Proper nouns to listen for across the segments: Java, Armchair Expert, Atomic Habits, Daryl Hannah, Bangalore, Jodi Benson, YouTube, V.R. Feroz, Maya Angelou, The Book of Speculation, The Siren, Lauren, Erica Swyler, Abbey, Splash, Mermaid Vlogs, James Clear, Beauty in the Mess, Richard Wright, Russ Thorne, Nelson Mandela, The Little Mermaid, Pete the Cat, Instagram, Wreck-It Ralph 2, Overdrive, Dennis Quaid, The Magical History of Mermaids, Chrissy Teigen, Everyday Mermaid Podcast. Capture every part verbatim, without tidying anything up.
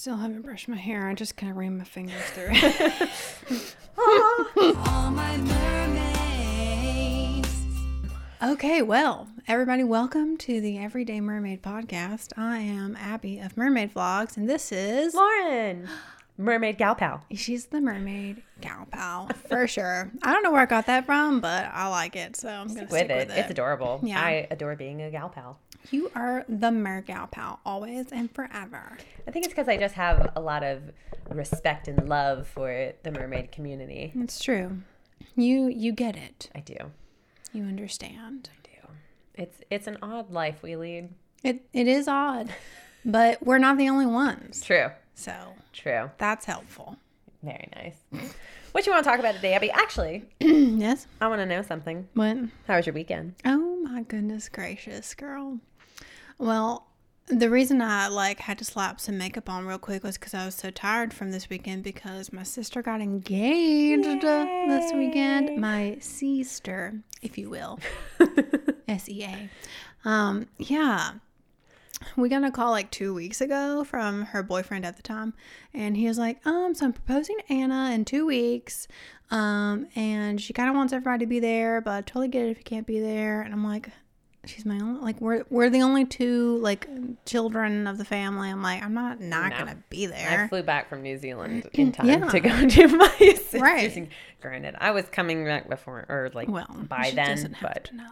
still haven't brushed my hair. I just kind of ran my fingers through it. All my mermaids. Okay, well, everybody, welcome to the Everyday Mermaid Podcast. I am Abbey of Mermaid Vlogs, and this is... Lauren! Mermaid Gal Pal. She's the Mermaid Gal Pal, for sure. I don't know where I got that from, but I like it, so I'm going to stick it. with it. It's adorable. Yeah. I adore being a gal pal. You are the Mer Gal Pal, always and forever. I think it's because I just have a lot of respect and love for the mermaid community. It's true. You you get it. I do. You understand. I do. It's it's an odd life we lead. It It is odd, but we're not the only ones. True. So true. That's helpful. Very nice. What you want to talk about today, Abby? Actually, yes. I want to know something. What? How was your weekend? Oh my goodness gracious, girl. Well, the reason I like had to slap some makeup on real quick was because I was so tired from this weekend because my sister got engaged Yay. this weekend. My sister, if you will, S E A. Um, yeah. We got a call like two weeks ago from her boyfriend at the time, and he was like, um, so I'm proposing to Anna in two weeks, um, and she kind of wants everybody to be there, but I totally get it if you can't be there. And I'm like, she's my only, like, we're we're the only two, like, children of the family. I'm like, I'm not not no. going to be there. I flew back from New Zealand in time yeah. to go to my sister's. Right. Granted, I was coming back before, or, like, well, by then, but... Yeah.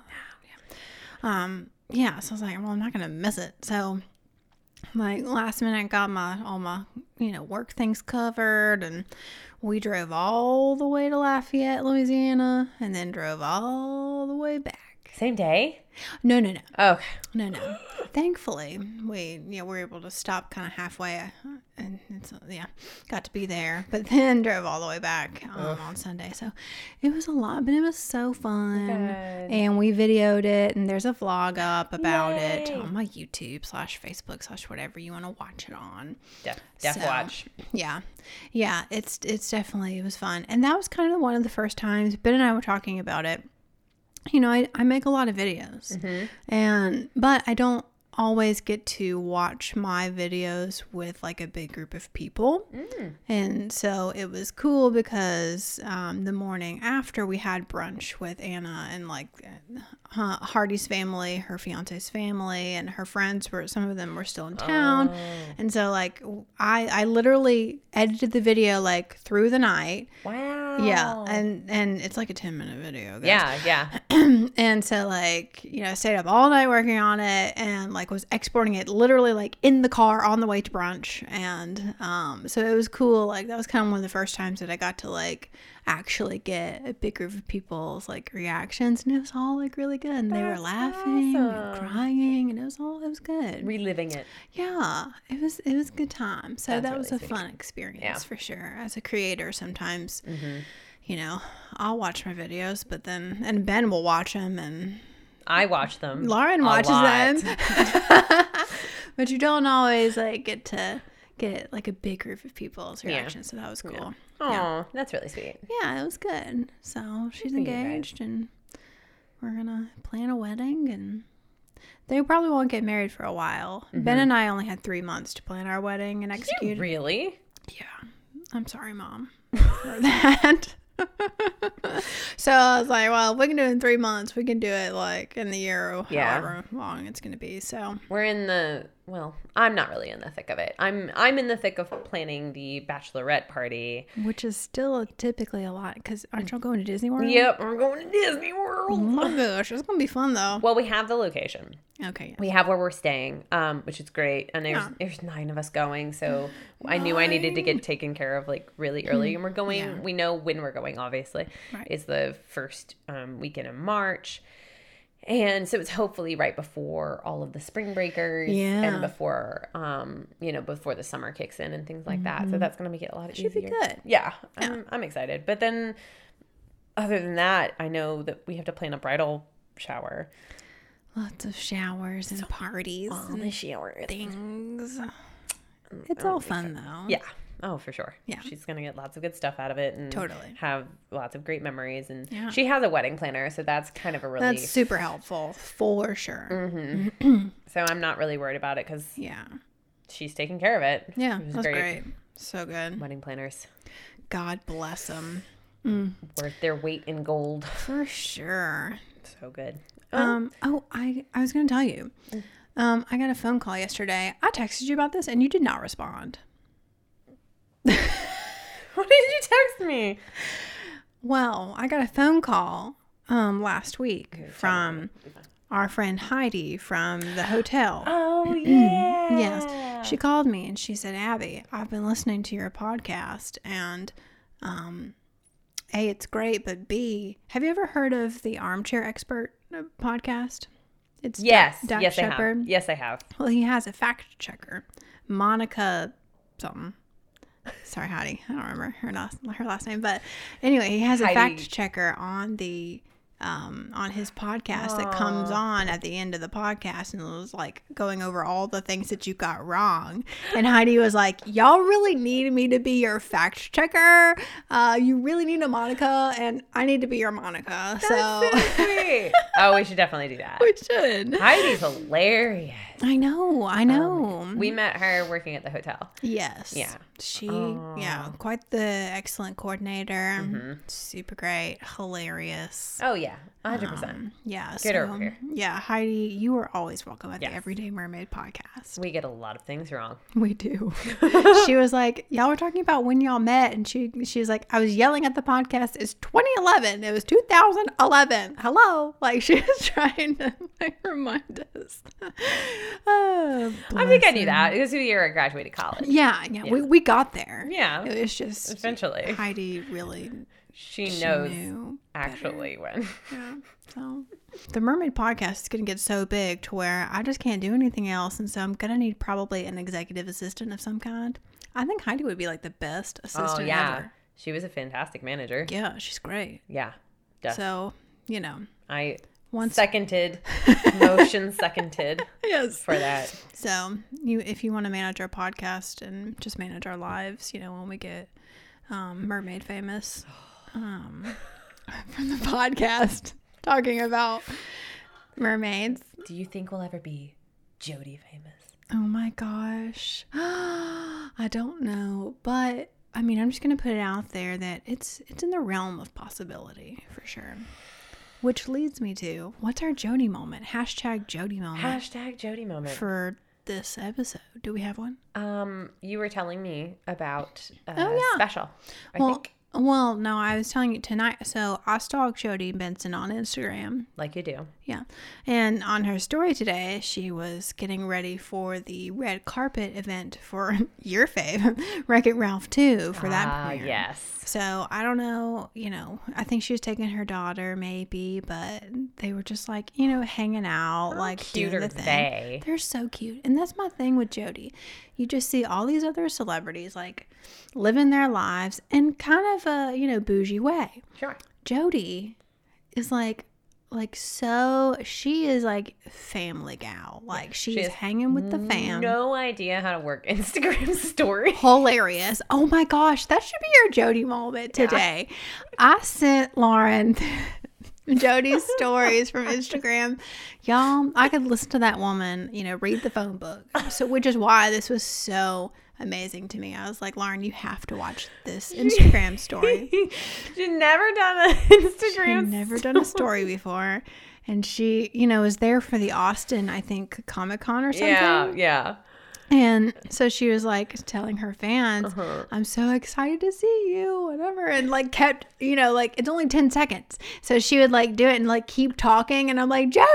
Um. Yeah, so I was like, well, I'm not going to miss it. So, like, last minute, I got my all my, you know, work things covered, and we drove all the way to Lafayette, Louisiana, and then drove all the way back. Same day? No, no, no. Oh. Okay. No, no. Thankfully, we, you know, we were able to stop kind of halfway, and it's, yeah, got to be there, but then drove all the way back um, on Sunday. So it was a lot, but it was so fun. Good. And we videoed it, and there's a vlog up about Yay. it on my YouTube slash Facebook slash whatever you want to watch it on. Def, def so, watch. Yeah. Yeah. It's, it's definitely, it was fun. And that was kind of one of the first times Ben and I were talking about it. You know, I, I make a lot of videos, mm-hmm. and but I don't always get to watch my videos with, like, a big group of people. Mm. And so it was cool because um, the morning after we had brunch with Anna and, like, uh, Hardy's family, her fiance's family, and her friends were, some of them were still in town. Oh. And so, like, I, I literally edited the video, like, through the night. Wow. Yeah, and and it's like a ten minute video, guys. Yeah, yeah. And so, like, you know, I stayed up all night working on it, and, like, was exporting it literally, like, in the car on the way to brunch. And um, so it was cool. Like, that was kind of one of the first times that I got to, like, actually get a big group of people's, like, reactions, and it was all, like, really good, and That's they were laughing awesome. and crying, and it was all, it was good. Reliving it. Yeah, it was it was a good time. So That's that was really a sweet. fun experience yeah. for sure. As a creator, sometimes, mm-hmm. you know, I'll watch my videos, but then, and Ben will watch them, and I watch them. Lauren watches them. But you don't always, like, get to get, like, a big group of people's reactions, yeah. so that was cool. Yeah. Oh, yeah. That's really sweet. Yeah, it was good. So she's engaged, and we're gonna plan a wedding, and they probably won't get married for a while. Mm-hmm. Ben and I only had three months to plan our wedding and execute. Did you really? Yeah. I'm sorry, Mom, for that. So I was like, well, if we can do it in three months, we can do it, like, in the year or yeah. however long it's going to be. So we're in the, well, I'm not really in the thick of it. I'm I'm in the thick of planning the bachelorette party. Which is still typically a lot, because aren't y'all going to Disney World? Yep, we're going to Disney World. Oh my gosh, it's going to be fun, though. Well, we have the location. Okay. Yes. We have where we're staying, um, which is great. And there's, yeah. there's nine of us going, so nine. I knew I needed to get taken care of, like, really early. And we're going, yeah. we know when we're going, obviously. Right. It's the first um, weekend in March. And so it's hopefully right before all of the spring breakers yeah. and before, um, you know, before the summer kicks in and things like mm-hmm. that. So that's going to make it a lot easier. Should be good. Yeah, yeah. I'm, I'm excited. But then other than that, I know that we have to plan a bridal shower. Lots of showers and so parties. All the shower things. It's all fun, so. though. Yeah. Oh, for sure. Yeah. She's going to get lots of good stuff out of it and totally. have lots of great memories. And yeah. she has a wedding planner, so that's kind of a relief. That's super helpful, for sure. Mm-hmm. So I'm not really worried about it because yeah. she's taking care of it. Yeah, that's great. great. So good. Wedding planners. God bless them. Mm. Worth their weight in gold. For sure. So good. Oh. Um. Oh, I, I was going to tell you. Um. I got a phone call yesterday. I texted you about this, and you did not respond. What did you text me? Well, I got a phone call um last week okay, from our friend Heidi from the hotel. Oh, yeah. Yes. She called me and she said, Abby, I've been listening to your podcast and um, A, it's great, but B, have you ever heard of the Armchair Expert podcast? It's yes. Doug, Doug yes, Shepherd. I have. Yes, I have. Well, he has a fact checker, Monica something. Sorry, Heidi. I don't remember her last her last name, but anyway, he has a Heidi. fact checker on the um on his podcast Aww. that comes on at the end of the podcast and was like going over all the things that you got wrong. And Heidi was like, "Y'all really need me to be your fact checker. Uh, you really need a Monica, and I need to be your Monica." That's so sweet. Oh, we should definitely do that. We should. Heidi's hilarious. I know, I know. Um, we met her working at the hotel. Yes. Yeah. She, Aww. yeah, quite the excellent coordinator. Mm-hmm. Super great. Hilarious. Oh, yeah. one hundred percent. Um, yeah. Get so, her over here. Yeah. Heidi, you are always welcome at yes. the Everyday Mermaid Podcast. We get a lot of things wrong. We do. She was like, y'all were talking about when y'all met. And she, she was like, I was yelling at the podcast. It's twenty eleven. It was two thousand eleven. Hello. Like, she was trying to like, remind us. Oh, I think I knew that. It was the year I graduated college. Yeah, yeah, yeah. We we got there. Yeah, it was just eventually. Heidi really, she, she knows knew actually better. when. Yeah. So the Mermaid Podcast is going to get so big to where I just can't do anything else, and so I'm going to need probably an executive assistant of some kind. I think Heidi would be like the best assistant. Oh yeah, ever. She was a fantastic manager. Yeah, she's great. Yeah. Duh. So you know, I. Once. Seconded. Motion seconded. Yes. For that. So you, if you want to manage our podcast and just manage our lives, you know, when we get um, mermaid famous um, from the podcast talking about mermaids. Do you think we'll ever be Jodi famous? Oh, my gosh. I don't know. But, I mean, I'm just going to put it out there that it's it's in the realm of possibility for sure. Which leads me to, what's our Jodi moment? Hashtag Jodi moment. Hashtag Jodi moment. For this episode. Do we have one? Um, you were telling me about uh, oh, yeah. special, I well, think. Well, no, I was telling you tonight. So I stalked Jodi Benson on Instagram. Like you do. Yeah. And on her story today, she was getting ready for the red carpet event for your fave, Wreck-It Ralph two, for that uh, premiere. Yes. So I don't know, you know, I think she was taking her daughter maybe, but they were just like, you know, hanging out, How like doing the thing. They? They're so cute. And that's my thing with Jodi. You just see all these other celebrities like living their lives in kind of a, you know, bougie way. Sure. Jodi is like, like, so she is like family gal. Like she's she hanging with the fam. No idea how to work Instagram story. Hilarious. Oh my gosh. That should be your Jodi moment today. Yeah. I sent Lauren Jodi's stories from Instagram. Y'all, I could listen to that woman, you know, read the phone book. So, which is why this was so amazing to me. I was like, Lauren, you have to watch this Instagram story. She'd never done an Instagram She'd never story. done a story before. And she, you know, was there for the Austin, I think, Comic-Con or something. Yeah, yeah. And so she was like telling her fans, uh-huh. I'm so excited to see you, whatever. And like kept, you know, like it's only ten seconds. So she would like do it and like keep talking. And I'm like, Jodi,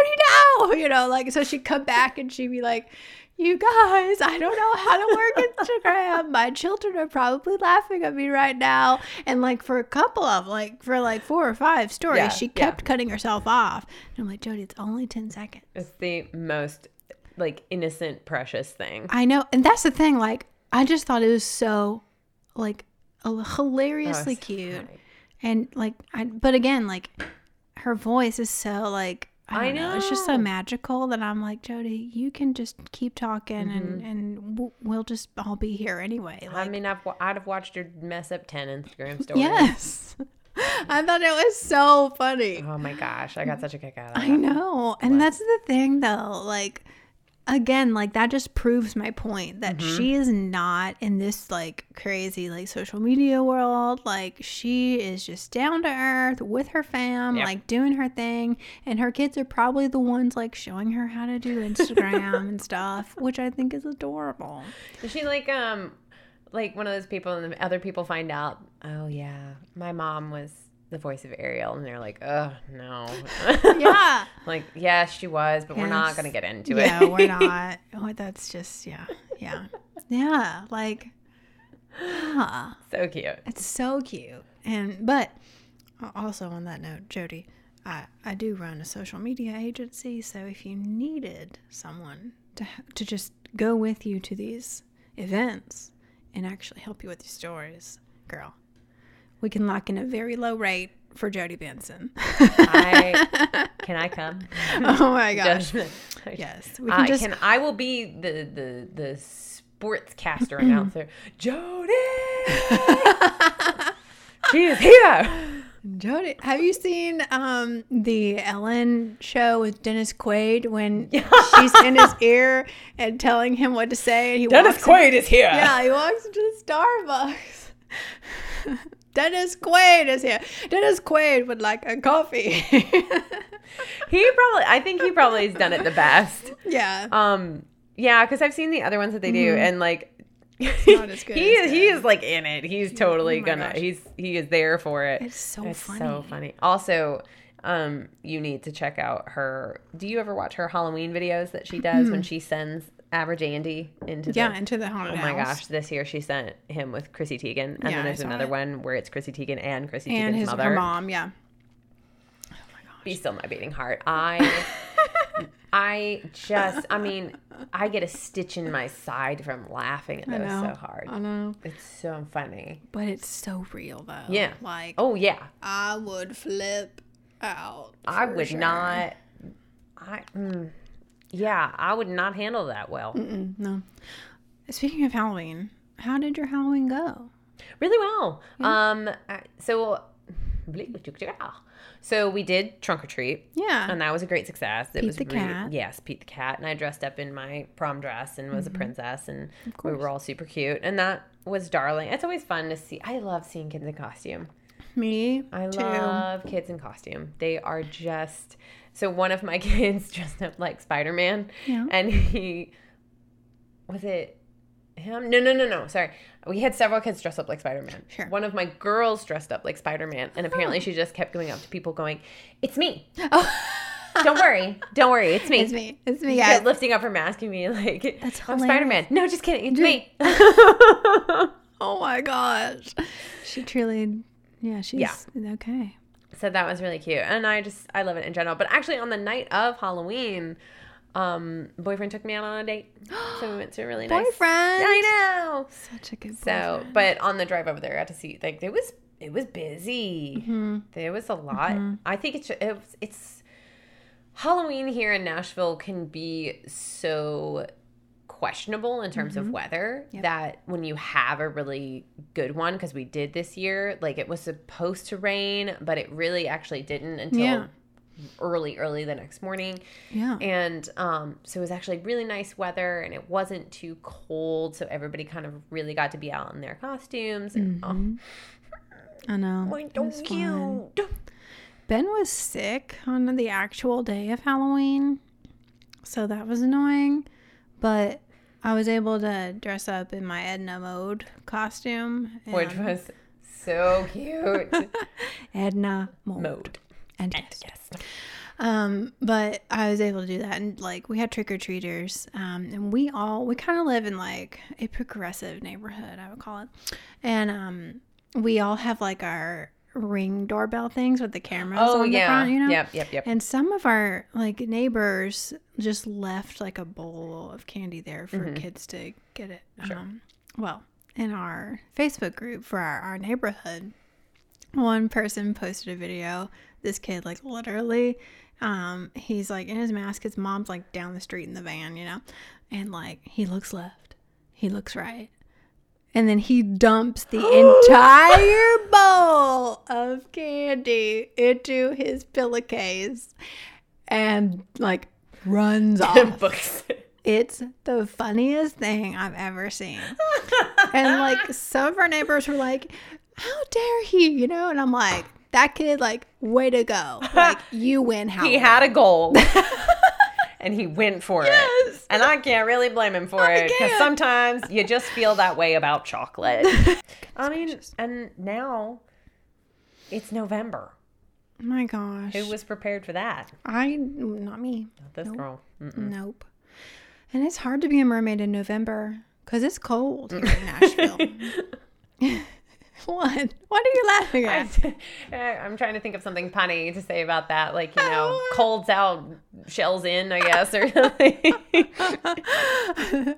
no, you know, like, so she'd come back and she'd be like, you guys, I don't know how to work Instagram. My children are probably laughing at me right now. And like for a couple of like for like four or five stories, yeah, she kept yeah. cutting herself off. And I'm like, Jodi, it's only ten seconds. It's the most like innocent, precious thing. I know. And that's the thing. Like, I just thought it was so like hilariously oh, cute. Funny. And like, I, but again, like her voice is so like, I, I know. know. It's just so magical that I'm like, Jodi, you can just keep talking mm-hmm. and, and w- we'll just all be here anyway. Like, I mean, I've, I'd have watched her mess up ten Instagram stories. Yes. I thought it was so funny. Oh my gosh. I got such a kick out of it. I know. And that's the thing though. Like, again, like, that just proves my point that mm-hmm. she is not in this, like, crazy, like, social media world. Like, she is just down to earth with her fam, yep. like, doing her thing. And her kids are probably the ones, like, showing her how to do Instagram and stuff, which I think is adorable. Is she, like, um, like, one of those people and other people find out, oh, yeah, my mom was the voice of Ariel, and they're like, oh, no. Yeah. Like, yes, she was, but yes. we're not going to get into yeah, it. Yeah, we're not. Oh, that's just, yeah. Yeah. Yeah. Like, huh. So cute. It's so cute. And, but also on that note, Jodi, I, I do run a social media agency. So if you needed someone to to just go with you to these events and actually help you with your stories, girl, we can lock in a very low rate for Jodi Benson. I, can I come? Oh, my gosh. Yes. We can uh, just... can, I will be the, the, the sportscaster announcer. Jodi! She is here! Jodi, have you seen um, the Ellen show with Dennis Quaid when she's in his ear and telling him what to say? And he Dennis walks Quaid into, is here! Yeah, he walks into the Starbucks. Dennis Quaid is here. Dennis Quaid would like a coffee. he probably, I think he probably has done it the best. Yeah. Um. Yeah, because I've seen the other ones that they do, mm-hmm. and like, it's not as good he as is, he is like in it. He's totally oh gonna. Gosh. He's he is there for it. It's so it's funny. So funny. Also, um, you need to check out her. Do you ever watch her Halloween videos that she does mm-hmm. when she sends Average Andy into yeah, the... Yeah, into the haunted house. Oh, my gosh. This year she sent him with Chrissy Teigen. And yeah, then there's another it. one where it's Chrissy Teigen and Chrissy and Teigen's his, mother. And her mom, yeah. Oh, my gosh. Be still my beating heart. I... I just... I mean, I get a stitch in my side from laughing at those so hard. I know. It's so funny. But it's so real, though. Yeah. Like... Oh, yeah. I would flip out. I would sure. not... I... Mm, Yeah, I would not handle that well. Mm-mm, no. Speaking of Halloween, how did your Halloween go? Really well. Yeah. Um. So, so we did trunk or treat. Yeah. And that was a great success. It Pete was the really, Cat. Yes, Pete the Cat. And I dressed up in my prom dress and was mm-hmm. a princess. And we were all super cute. And that was darling. It's always fun to see. I love seeing kids in costume. Me I too. love kids in costume. They are just... So one of my kids dressed up like Spider-Man, yeah. and he, was it him? No, no, no, no, sorry. We had several kids dressed up like Spider-Man. Sure. One of my girls dressed up like Spider-Man, and apparently oh. she just kept going up to people going, it's me. Oh. Don't worry. Don't worry. It's me. It's me. It's me, yeah. She's lifting up her mask and me like, That's I'm hilarious. Spider-Man. No, just kidding. It's me. Oh, my gosh. She truly, yeah, she's yeah. okay. So that was really cute. And I just, I love it in general. But actually on the night of Halloween, um, boyfriend took me out on a date. So we went to a really nice. Boyfriend! I know! Such a good boyfriend. So, but on the drive over there, I got to see, like, it was, it was busy. Mm-hmm. There was a lot. Mm-hmm. I think it's, it's, it's, Halloween here in Nashville can be so questionable in terms mm-hmm. of weather yep. that when you have a really good one, because we did this year, like it was supposed to rain, but it really actually didn't until yeah. early, early the next morning. Yeah. And um, so it was actually really nice weather and it wasn't too cold. So everybody kind of really got to be out in their costumes. And, mm-hmm. oh, I know. Why don't you? Ben was sick on the actual day of Halloween. So that was annoying. But I was able to dress up in my Edna Mode costume. Which was so cute. Edna Mode. Mode. And, and yes. yes. Um, but I was able to do that. And, like, we had trick-or-treaters. Um, and we all, we kind of live in, like, a progressive neighborhood, I would call it. And um, we all have, like, our ring doorbell things with the cameras oh, on the yeah. front, you know? Yep, yep, yep. And some of our, like, neighbors just left, like, a bowl of candy there for mm-hmm. kids to get it. Sure. Um, well, in our Facebook group for our, our neighborhood, one person posted a video. This kid, like, literally, um, he's, like, in his mask. His mom's, like, down the street in the van, you know? And, like, he looks left. He looks right. And then he dumps the entire bowl of candy into his pillowcase and, like, runs off. It's the funniest thing I've ever seen. And like some of our neighbors were like, how dare he, you know? And I'm like, that kid, like, way to go. Like, you win, Howard. He had a goal. And he went for yes. it. And I can't really blame him for I it. Because sometimes you just feel that way about chocolate. I mean, gracious. And now it's November. My gosh. Who was prepared for that? I, not me. Not this nope. girl. Mm-mm. Nope. And it's hard to be a mermaid in November because it's cold here in Nashville. What? What are you laughing at? I, I'm trying to think of something punny to say about that. Like, you know, colds out, shells in, I guess, or something.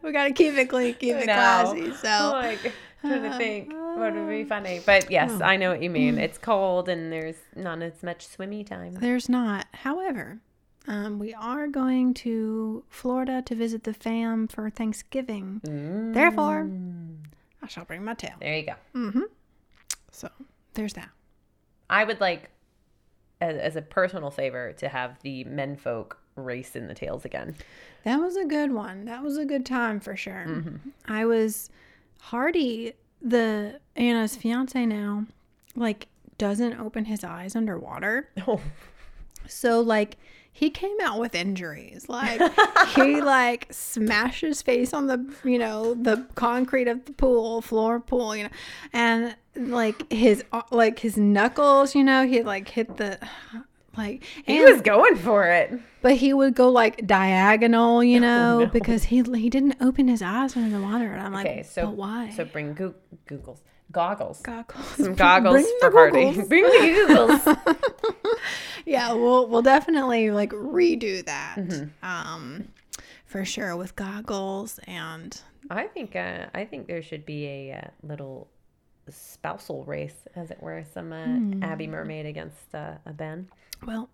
We got to keep it clean, keep it classy. So, like, I'm trying to think what would be funny. But yes, oh. I know what you mean. It's cold and there's not as much swimmy time. There's not. However, um, we are going to Florida to visit the fam for Thanksgiving. Mm. Therefore, I shall bring my tail. There you go. Mm-hmm. So there's that. I would like, as, as a personal favor, to have the menfolk race in the tails again. That was a good one. That was a good time for sure. Mm-hmm. I was Hardy, the Anna's fiance now, like doesn't open his eyes underwater. Oh. So like he came out with injuries. Like he like smashed his face on the, you know, the concrete of the pool, floor pool, you know, and like his, like his knuckles, you know, he like hit the, like, and, he was going for it, but he would go like diagonal, you know, oh, no. because he, he didn't open his eyes under the water. And I'm like, okay, so but why? So bring go- Googles. Goggles. Goggles. Some goggles Bring for Hardy. Bring the goggles. Yeah, we'll we'll definitely like redo that. Mm-hmm. Um for sure with goggles and I think uh, I think there should be a uh, little spousal race as it were, some uh, mm. Abbey mermaid against uh, a Ben. Well,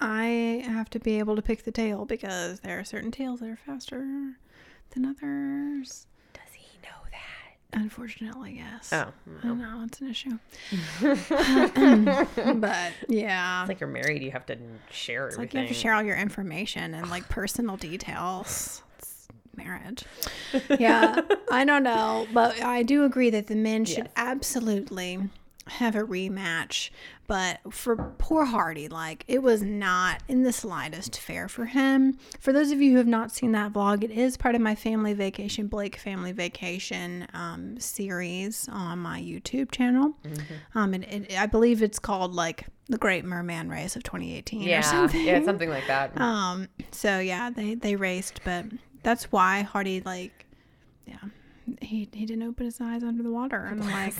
I have to be able to pick the tail because there are certain tails that are faster than others. Unfortunately, yes. Oh, no. I know, it's an issue. But, yeah. It's like you're married. You have to share it's everything. Like you have to share all your information and, like, personal details. It's marriage. Yeah, I don't know. But I do agree that the men should yes. absolutely have a rematch. But for poor Hardy, like, it was not in the slightest fair for him. For those of you who have not seen that vlog, it is part of my family vacation, Blake family vacation um, series on my YouTube channel. Mm-hmm. Um, and it, I believe it's called, like, The Great Merman Race of twenty eighteen yeah. or something. Yeah, something like that. Um. So, yeah, they, they raced. But that's why Hardy, like, yeah, he, he didn't open his eyes under the water. And I'm like...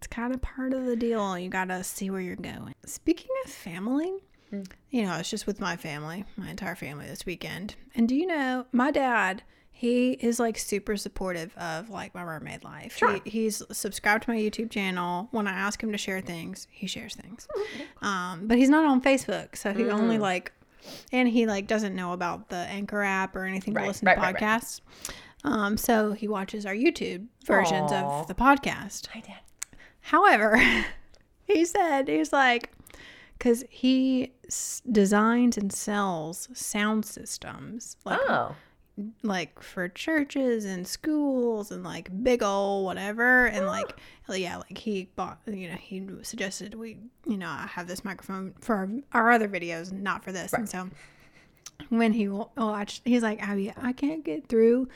It's kind of part of the deal. You got to see where you're going. Speaking of family, mm. you know, it's just with my family, my entire family this weekend. And do you know, my dad, he is like super supportive of like my mermaid life. Sure. He, he's subscribed to my YouTube channel. When I ask him to share things, he shares things. Mm-hmm. Um, but he's not on Facebook. So he mm-hmm. only like, and he like doesn't know about the Anchor app or anything right, to listen right, to podcasts. Right, right. Um, so he watches our YouTube versions Aww. Of the podcast. Hi, Dad. However, he said, he's like, because he s- designs and sells sound systems. Like, oh. Like for churches and schools and like big ol' whatever. And oh. like, yeah, like he bought, you know, he suggested we, you know, I have this microphone for our, our other videos, not for this. Right. And so when he watched, he's like, Abby, I can't get through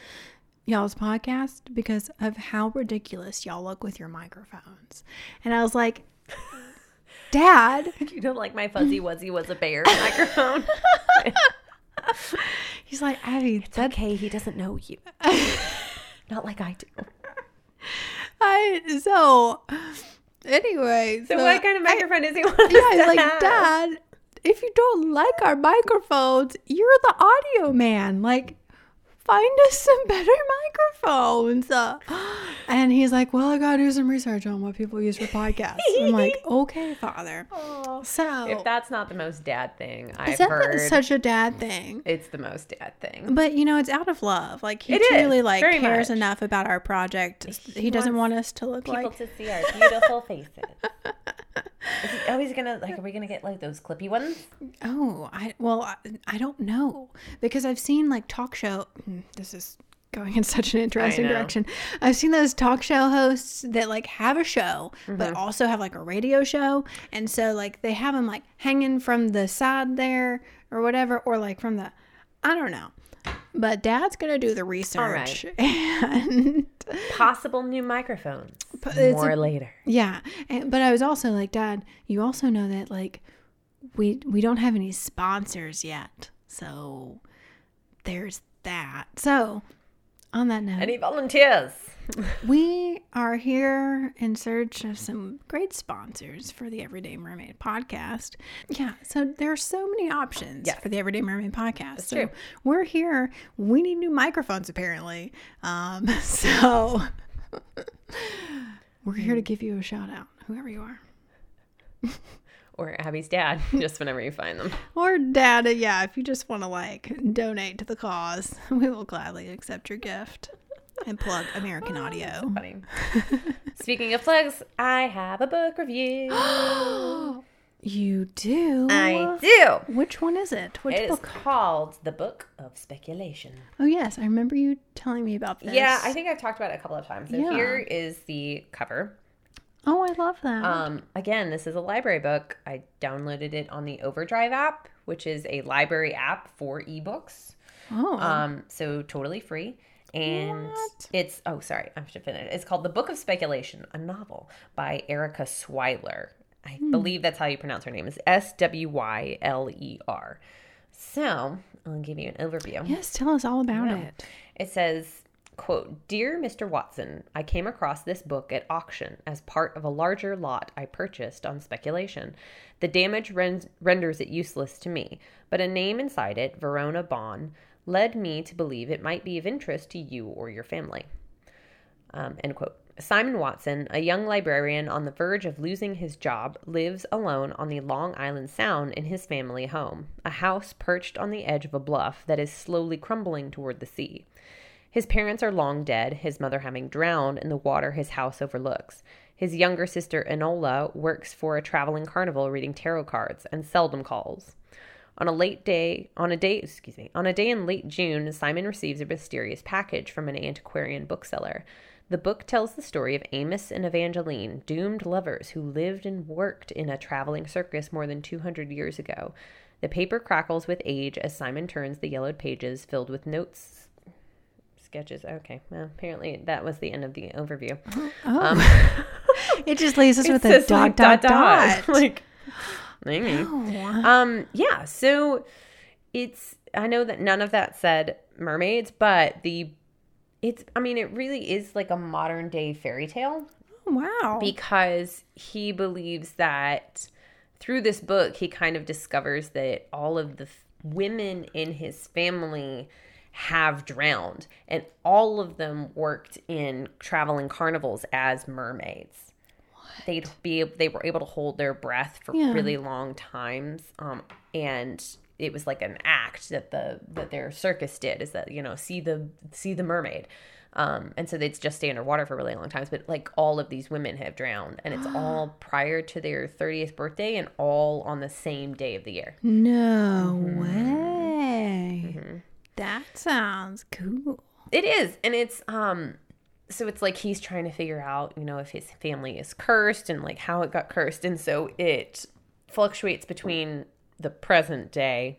y'all's podcast because of how ridiculous y'all look with your microphones. And I was like, Dad. You don't like my fuzzy wuzzy was a bear microphone? He's like, Abby. It's that- okay. He doesn't know you. Not like I do. I So anyway. So, so what kind of microphone I, is he want yeah, us to like, have? Dad, if you don't like our microphones, you're the audio man. Like. Find us some better microphones. Uh, and he's like, well, I got to do some research on what people use for podcasts. I'm like, okay, Father. Aww. So if that's not the most dad thing I've heard. It's such a dad thing. It's the most dad thing. But, you know, it's out of love. Like, he it truly, is, like, cares much. Enough about our project. He, he doesn't want us to look people like. People to see our beautiful faces. Is it always gonna, like, are we gonna get like those clippy ones? Oh, I well, I, I don't know, because I've seen like talk show. This is going in such an interesting direction. I've seen those talk show hosts that like have a show, mm-hmm. but also have like a radio show, and so like they have them like hanging from the side there or whatever, or like from the, I don't know. But Dad's going to do the research. All right. And possible new microphones. More a, later. Yeah. And, but I was also like, Dad, you also know that, like, we we don't have any sponsors yet. So there's that. So on that note. Any volunteers? We are here in search of some great sponsors for the Everyday Mermaid Podcast. Yeah, so there are so many options yes. for the Everyday Mermaid Podcast. That's so true. We're here. We need new microphones, apparently. Um, so we're here to give you a shout out, whoever you are. Or Abby's dad, just whenever you find them. Or Dad, yeah, if you just want to, like, donate to the cause, we will gladly accept your gift. And plug American oh, Audio. So funny. Speaking of plugs, I have a book review. You do? I do. Which one is it? Which it book? It's called The Book of Speculation. Oh, yes. I remember you telling me about this. Yeah, I think I've talked about it a couple of times. So yeah. Here is the cover. Oh, I love that. Um, again, this is a library book. I downloaded it on the Overdrive app, which is a library app for ebooks. Oh. Um, so totally free. And what? it's, oh, sorry, I should finish it. It's called The Book of Speculation, a novel by Erica Swyler. I hmm. believe that's how you pronounce her name. It's S W Y L E R. So I'll give you an overview. Yes, tell us all about yeah. it. It says, quote, "Dear Mister Watson, I came across this book at auction as part of a larger lot I purchased on speculation. The damage rend- renders it useless to me, but a name inside it, Verona Bond, led me to believe it might be of interest to you or your family." Um, end quote. Simon Watson, a young librarian on the verge of losing his job, lives alone on the Long Island Sound in his family home, a house perched on the edge of a bluff that is slowly crumbling toward the sea. His parents are long dead, his mother having drowned in the water his house overlooks. His younger sister, Enola, works for a traveling carnival reading tarot cards and seldom calls. On a late day, on a day, excuse me, on a day in late June, Simon receives a mysterious package from an antiquarian bookseller. The book tells the story of Amos and Evangeline, doomed lovers who lived and worked in a traveling circus more than two hundred years ago. The paper crackles with age as Simon turns the yellowed pages filled with notes, sketches. Okay, well, apparently that was the end of the overview. Oh. Um, it just leaves us with a dot, dot, dot. Like... No. Um, yeah, so it's, I know that none of that said mermaids, but the, it's, I mean, it really is like a modern day fairy tale. Oh, wow. Because he believes that through this book, he kind of discovers that all of the f- women in his family have drowned, and all of them worked in traveling carnivals as mermaids. They'd be they were able to hold their breath for yeah. really long times, um, and it was like an act that the that their circus did, is that, you know, see the see the mermaid, um, and so they'd just stay underwater for really long times. But like all of these women have drowned, and it's all prior to their thirtieth birthday, and all on the same day of the year. No mm-hmm. way. Mm-hmm. That sounds cool. It is, and it's um. So it's like he's trying to figure out, you know, if his family is cursed and like how it got cursed. And so it fluctuates between the present day,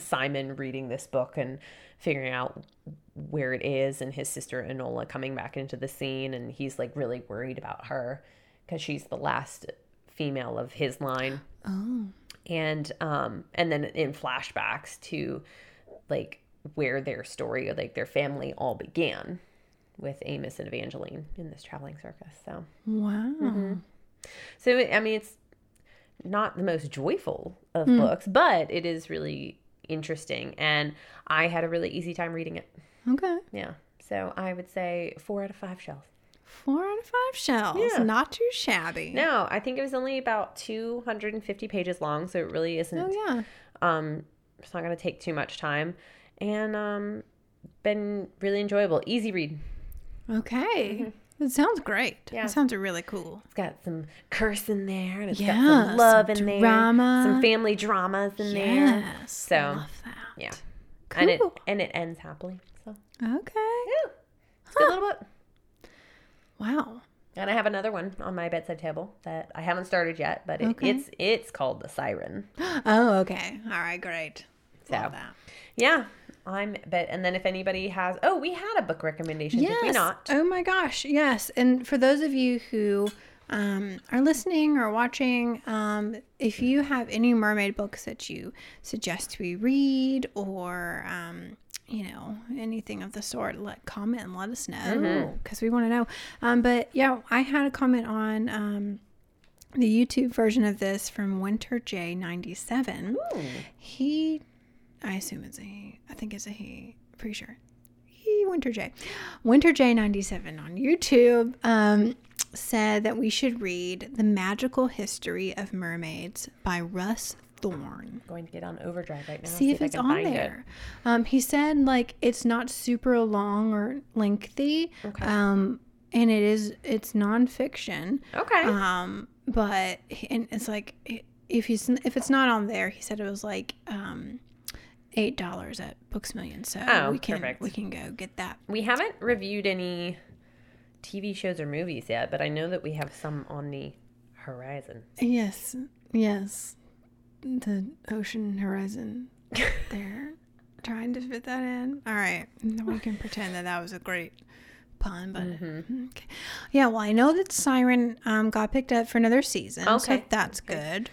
Simon reading this book and figuring out where it is, and his sister Enola coming back into the scene. And he's like really worried about her because she's the last female of his line. Oh. And, um, and then in flashbacks to like where their story or like their family all began. With Amos and Evangeline in this traveling circus. So wow. Mm-hmm. So I mean, it's not the most joyful of mm. books, but it is really interesting, and I had a really easy time reading it. Okay. Yeah. So I would say four out of five shells. Four out of five shells. Yeah. Not too shabby. No, I think it was only about two hundred and fifty pages long, so it really isn't. Oh yeah. Um, it's not going to take too much time, and um, been really enjoyable, easy read. Okay. Mm-hmm. It sounds great. Yeah. It sounds really cool. It's got some curse in there. And it's yeah, got some love some in drama. There. Some family dramas in yes, there. So, love that. Yeah. Cool. And it, and it ends happily. So. Okay. Yeah. It's huh. a good little book. Wow. And I have another one on my bedside table that I haven't started yet, but it, okay. it's it's called The Siren. Oh, okay. All right, great. So, love that. Yeah. I'm but and then if anybody has oh we had a book recommendation yes. did we not? Oh my gosh, yes. And for those of you who um are listening or watching, um if you have any mermaid books that you suggest we read or um you know anything of the sort, let comment and let us know because mm-hmm. we want to know. Um but yeah, I had a comment on um the YouTube version of this from Winter J ninety-seven. He I assume it's a he. I think it's a he. Pretty sure. He, Winter J. Winter J ninety-seven on YouTube um, said that we should read The Magical History of Mermaids by Russ Thorne. I'm going to get on Overdrive right now. See, see if, if it's on there. It. Um, he said, like, it's not super long or lengthy. Okay. Um, and it is, it's nonfiction. Okay. Um, but, and it's like, if he's, if it's not on there, he said it was like, um, Eight dollars at Books Million, so oh, we can perfect. we can go get that. We haven't reviewed any T V shows or movies yet, but I know that we have some on the horizon. Yes, yes, the ocean horizon. They're trying to fit that in. All right, we can pretend that that was a great pun, but mm-hmm. okay. yeah. Well, I know that Siren um got picked up for another season, okay, so that's good.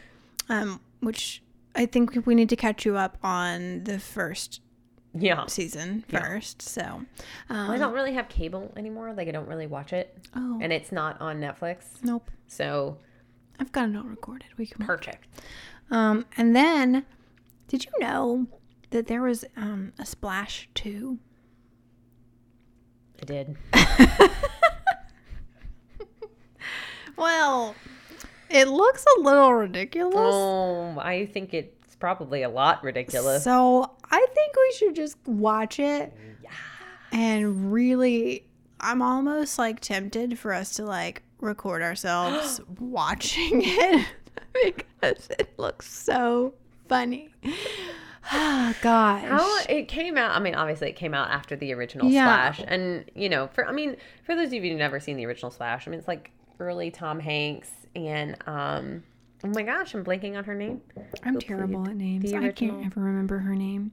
good. Um, which. I think we need to catch you up on the first yeah. season first. Yeah. So um, well, I don't really have cable anymore. Like I don't really watch it. Oh. And it's not on Netflix. Nope. So I've got it all recorded. We can perfect. Um, and then did you know that there was um, a Splash two? I did. Well, it looks a little ridiculous. Oh, I think it's probably a lot ridiculous. So I think we should just watch it. Yeah. And really, I'm almost like tempted for us to like record ourselves watching it because it looks so funny. Oh, gosh. How it came out, I mean, obviously it came out after the original yeah. Splash. And, you know, for I mean, for those of you who've never seen the original Splash, I mean, it's like early Tom Hanks. And, um, oh my gosh, I'm blanking on her name. I'm Hopefully terrible at names. I can't ever remember her name.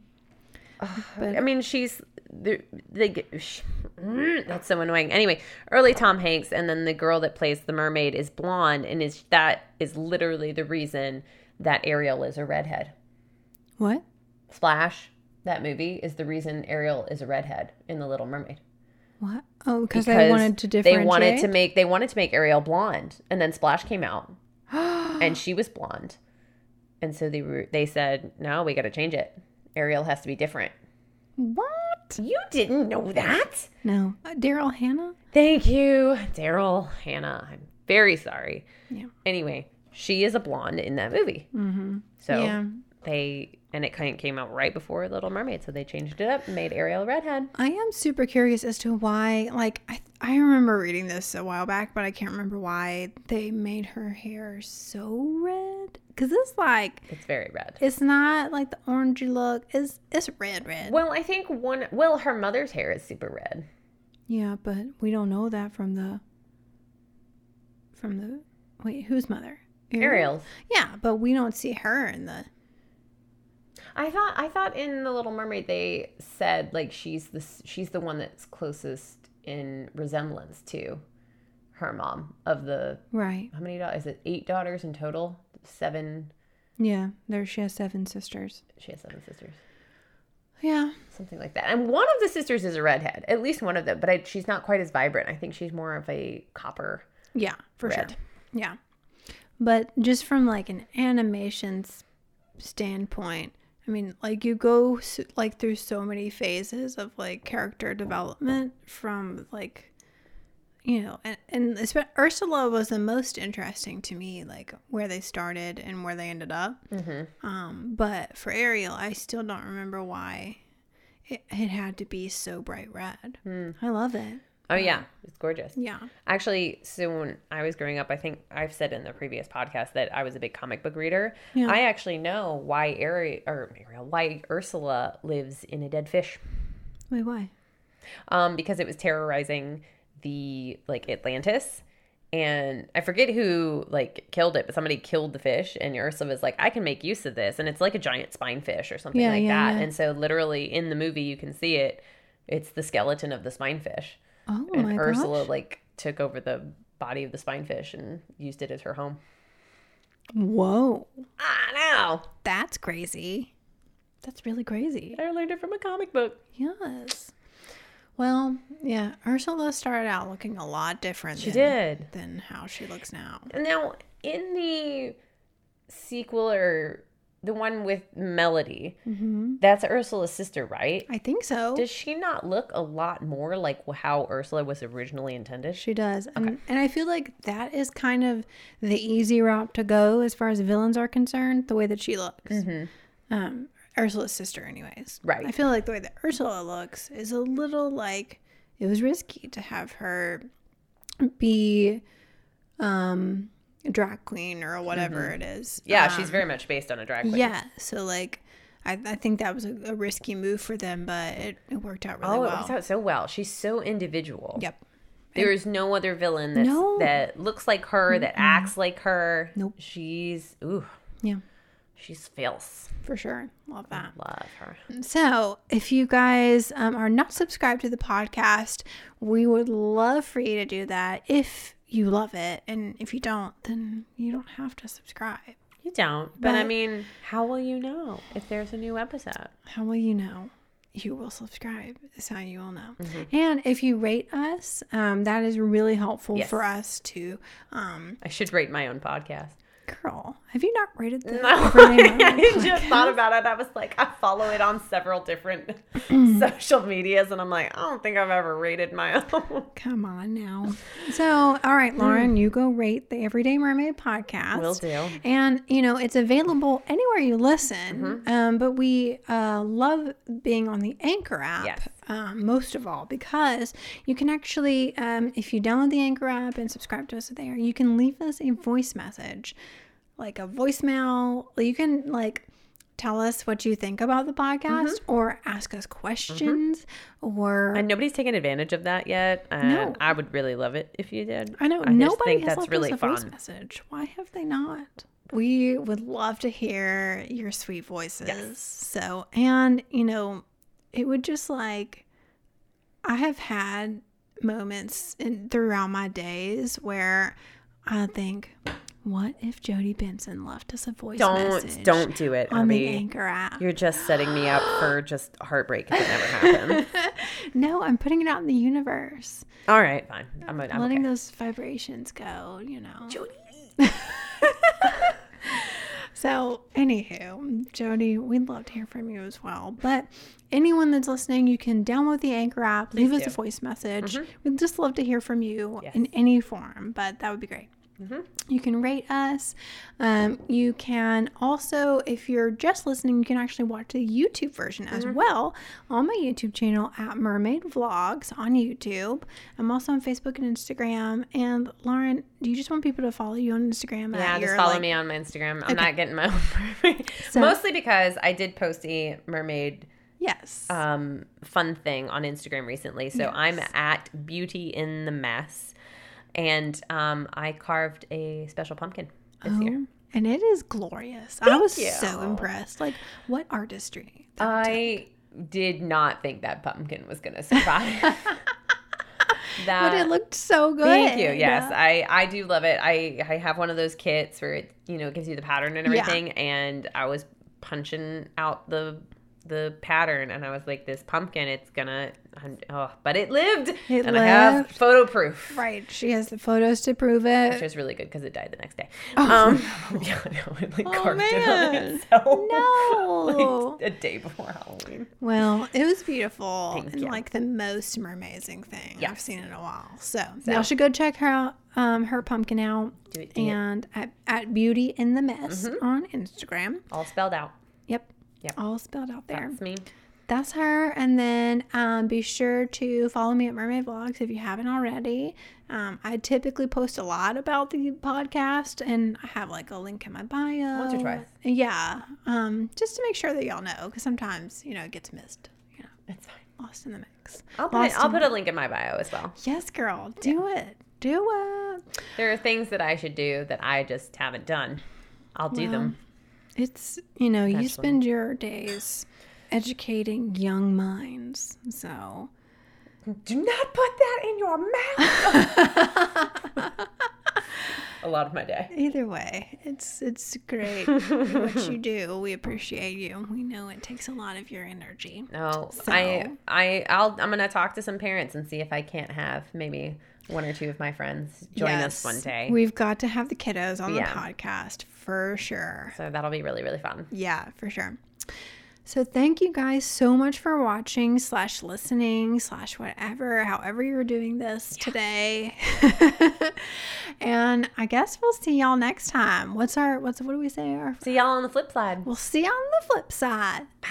Uh, but I mean, she's, they, they, she, that's so annoying. Anyway, early Tom Hanks, and then the girl that plays the mermaid is blonde, and is that is literally the reason that Ariel is a redhead. What? Splash, that movie, is the reason Ariel is a redhead in The Little Mermaid. What? Oh, because they wanted to differentiate. They wanted to make they wanted to make Ariel blonde, and then Splash came out, and she was blonde, and so they were, they said, "No, we got to change it. Ariel has to be different." What? You didn't know that? No, uh, Daryl Hannah. Thank you, Daryl Hannah. I'm very sorry. Yeah. Anyway, she is a blonde in that movie. Mm-hmm. So yeah. they. And it kind of came out right before Little Mermaid, so they changed it up and made Ariel a redhead. I am super curious as to why, like, I I remember reading this a while back, but I can't remember why they made her hair so red. Because it's like... It's very red. It's not like the orangey look. It's, it's red, red. Well, I think one... Well, her mother's hair is super red. Yeah, but we don't know that from the... From the... Wait, whose mother? Ariel. Ariel's. Yeah, but we don't see her in the... I thought I thought in The Little Mermaid they said like she's the she's the one that's closest in resemblance to her mom of the right. How many daughters? Is it eight daughters in total? Seven. Yeah, there she has seven sisters. She has seven sisters. Yeah, something like that. And one of the sisters is a redhead, at least one of them. But I, she's not quite as vibrant. I think she's more of a copper. Yeah, for red. Sure. Yeah, but just from like an animation standpoint. I mean, like, you go, like, through so many phases of, like, character development from, like, you know, and, and it's been, Ursula was the most interesting to me, like, where they started and where they ended up. Mm-hmm. Um, but for Ariel, I still don't remember why it, it had to be so bright red. Mm. I love it. Oh, yeah. It's gorgeous. Yeah. Actually, so when I was growing up, I think I've said in the previous podcast that I was a big comic book reader. Yeah. I actually know why Ari- or why Ursula lives in a dead fish. Wait, why? Um, because it was terrorizing the, like, Atlantis. And I forget who, like, killed it, but somebody killed the fish. And Ursula was like, I can make use of this. And it's like a giant spine fish or something yeah, like yeah, that. Yeah. And so literally in the movie, you can see it. It's the skeleton of the spine fish. Oh, and my gosh. And Ursula, like, took over the body of the spinefish and used it as her home. Whoa. I know. That's crazy. That's really crazy. I learned it from a comic book. Yes. Well, yeah, Ursula started out looking a lot different she than, did. than how she looks now. And now, in the sequel or... the one with Melody. Mm-hmm. That's Ursula's sister, right? I think so. Does she not look a lot more like how Ursula was originally intended? She does. Okay. And, and I feel like that is kind of the easy route to go as far as villains are concerned, the way that she looks. Mm-hmm. Um, Ursula's sister, anyways. Right. I feel like the way that Ursula looks is a little like it was risky to have her be... Um, drag queen or whatever mm-hmm. it is. Yeah, um, she's very much based on a drag queen. Yeah, so like I, I think that was a, a risky move for them, but it, it worked out really oh, well. Oh, it worked out so well. She's so individual. Yep. There and is no other villain that's, no. that looks like her, mm-hmm. that acts like her. Nope. She's, ooh. Yeah. She's fierce. For sure. Love that. Love her. So if you guys um, are not subscribed to the podcast, we would love for you to do that if you love it, and if you don't, then you don't have to subscribe. You don't, but, but I mean, how will you know if there's a new episode? How will you know? You will subscribe. That's how you will know. Mm-hmm. And if you rate us, um, that is really helpful yes. for us to... Um, I should rate my own podcast. Girl, have you not rated the no. I just podcast? Thought about it. I was like, I follow it on several different social medias, and I'm like, I don't think I've ever rated my own. Come on now. So, all right, Lauren, you go rate the Everyday Mermaid podcast. Will do. And, you know, it's available anywhere you listen, mm-hmm. um, but we uh, love being on the Anchor app. Yes. Um, most of all, because you can actually, um, if you download the Anchor app and subscribe to us there, you can leave us a voice message, like a voicemail. You can like tell us what you think about the podcast mm-hmm. or ask us questions mm-hmm. or... And nobody's taken advantage of that yet. And no. I would really love it if you did. I know. I Nobody just think has that's left really us a fun. voice message. Why have they not? We would love to hear your sweet voices. Yes. So, and you know... It would just like, I have had moments in, throughout my days where I think, what if Jodi Benson left us a voice don't, message? Don't do it, on Abby. The Anchor app. You're just setting me up for just heartbreak if it never happens. No, I'm putting it out in the universe. All right, fine. I'm, I'm letting okay. those vibrations go, you know. Jodi. So, anywho, Jodi, we'd love to hear from you as well. But anyone that's listening, you can download the Anchor app, Please leave do. us a voice message. Mm-hmm. We'd just love to hear from you yes. in any form, but that would be great. Mm-hmm. You can rate us. Um, you can also, if you're just listening, you can actually watch the YouTube version mm-hmm. as well on my YouTube channel at Mermaid Vlogs on YouTube. I'm also on Facebook and Instagram. And Lauren, do you just want people to follow you on Instagram? Yeah, at just your, follow like... me on my Instagram. I'm okay. not getting my own mermaid. So, mostly because I did post a mermaid yes. um, fun thing on Instagram recently. So yes. I'm at Beauty in the Mess. And um, I carved a special pumpkin this oh, year. And it is glorious. Thank I was you. so impressed. Like, what artistry. I took. did not think that pumpkin was going to survive. That, but it looked so good. Thank you. Yes, yeah. I, I do love it. I, I have one of those kits where it, you know, gives you the pattern and everything. Yeah. And I was punching out the... the pattern, and I was like, this pumpkin, it's gonna oh but it lived it and lived. I have photo proof, right? She has the photos to prove it, which was really good because it died the next day. Oh, um no. Yeah, no, it like oh, carved man. it on itself no like, a day before Halloween. Well, it was beautiful. Thank and you. Like the most amazing thing yeah. I've seen in a while, so, so y'all should go check her out um her pumpkin out do it, do and it. At, at Beauty in the Mess mm-hmm. on Instagram, all spelled out. Yep Yep. All spelled out there. That's me. that's her. And then um, be sure to follow me at Mermaid Vlogs if you haven't already. Um, I typically post a lot about the podcast, and I have like a link in my bio. Once or twice. Yeah. Um, just to make sure that y'all know, because sometimes, you know, it gets missed. You know, it's fine. Lost in the mix. I'll put, I'll put a link in my bio as well. Yes, girl. Do yeah. it. Do it. There are things that I should do that I just haven't done. I'll do well, them. It's, you know, Eventually. You spend your days educating young minds, so. Do not put that in your mouth. A lot of my day. Either way, it's it's great what you do. We appreciate you. We know it takes a lot of your energy. Oh, so. I I I'll I'm gonna talk to some parents and see if I can't have maybe one or two of my friends join yes, us one day. We've got to have the kiddos on yeah. the podcast for sure. So that'll be really really fun. Yeah, for sure. So thank you guys so much for watching slash listening slash whatever, however you're doing this yeah. today. And I guess we'll see y'all next time. What's our, what's what do we say? Our, see y'all on the flip side. We'll see y'all on the flip side. Bye.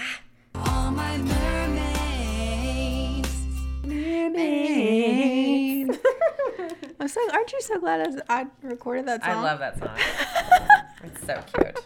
All my mermaids. Mermaids. I'm so, aren't you so glad I, I recorded that song? I love that song. It's so cute.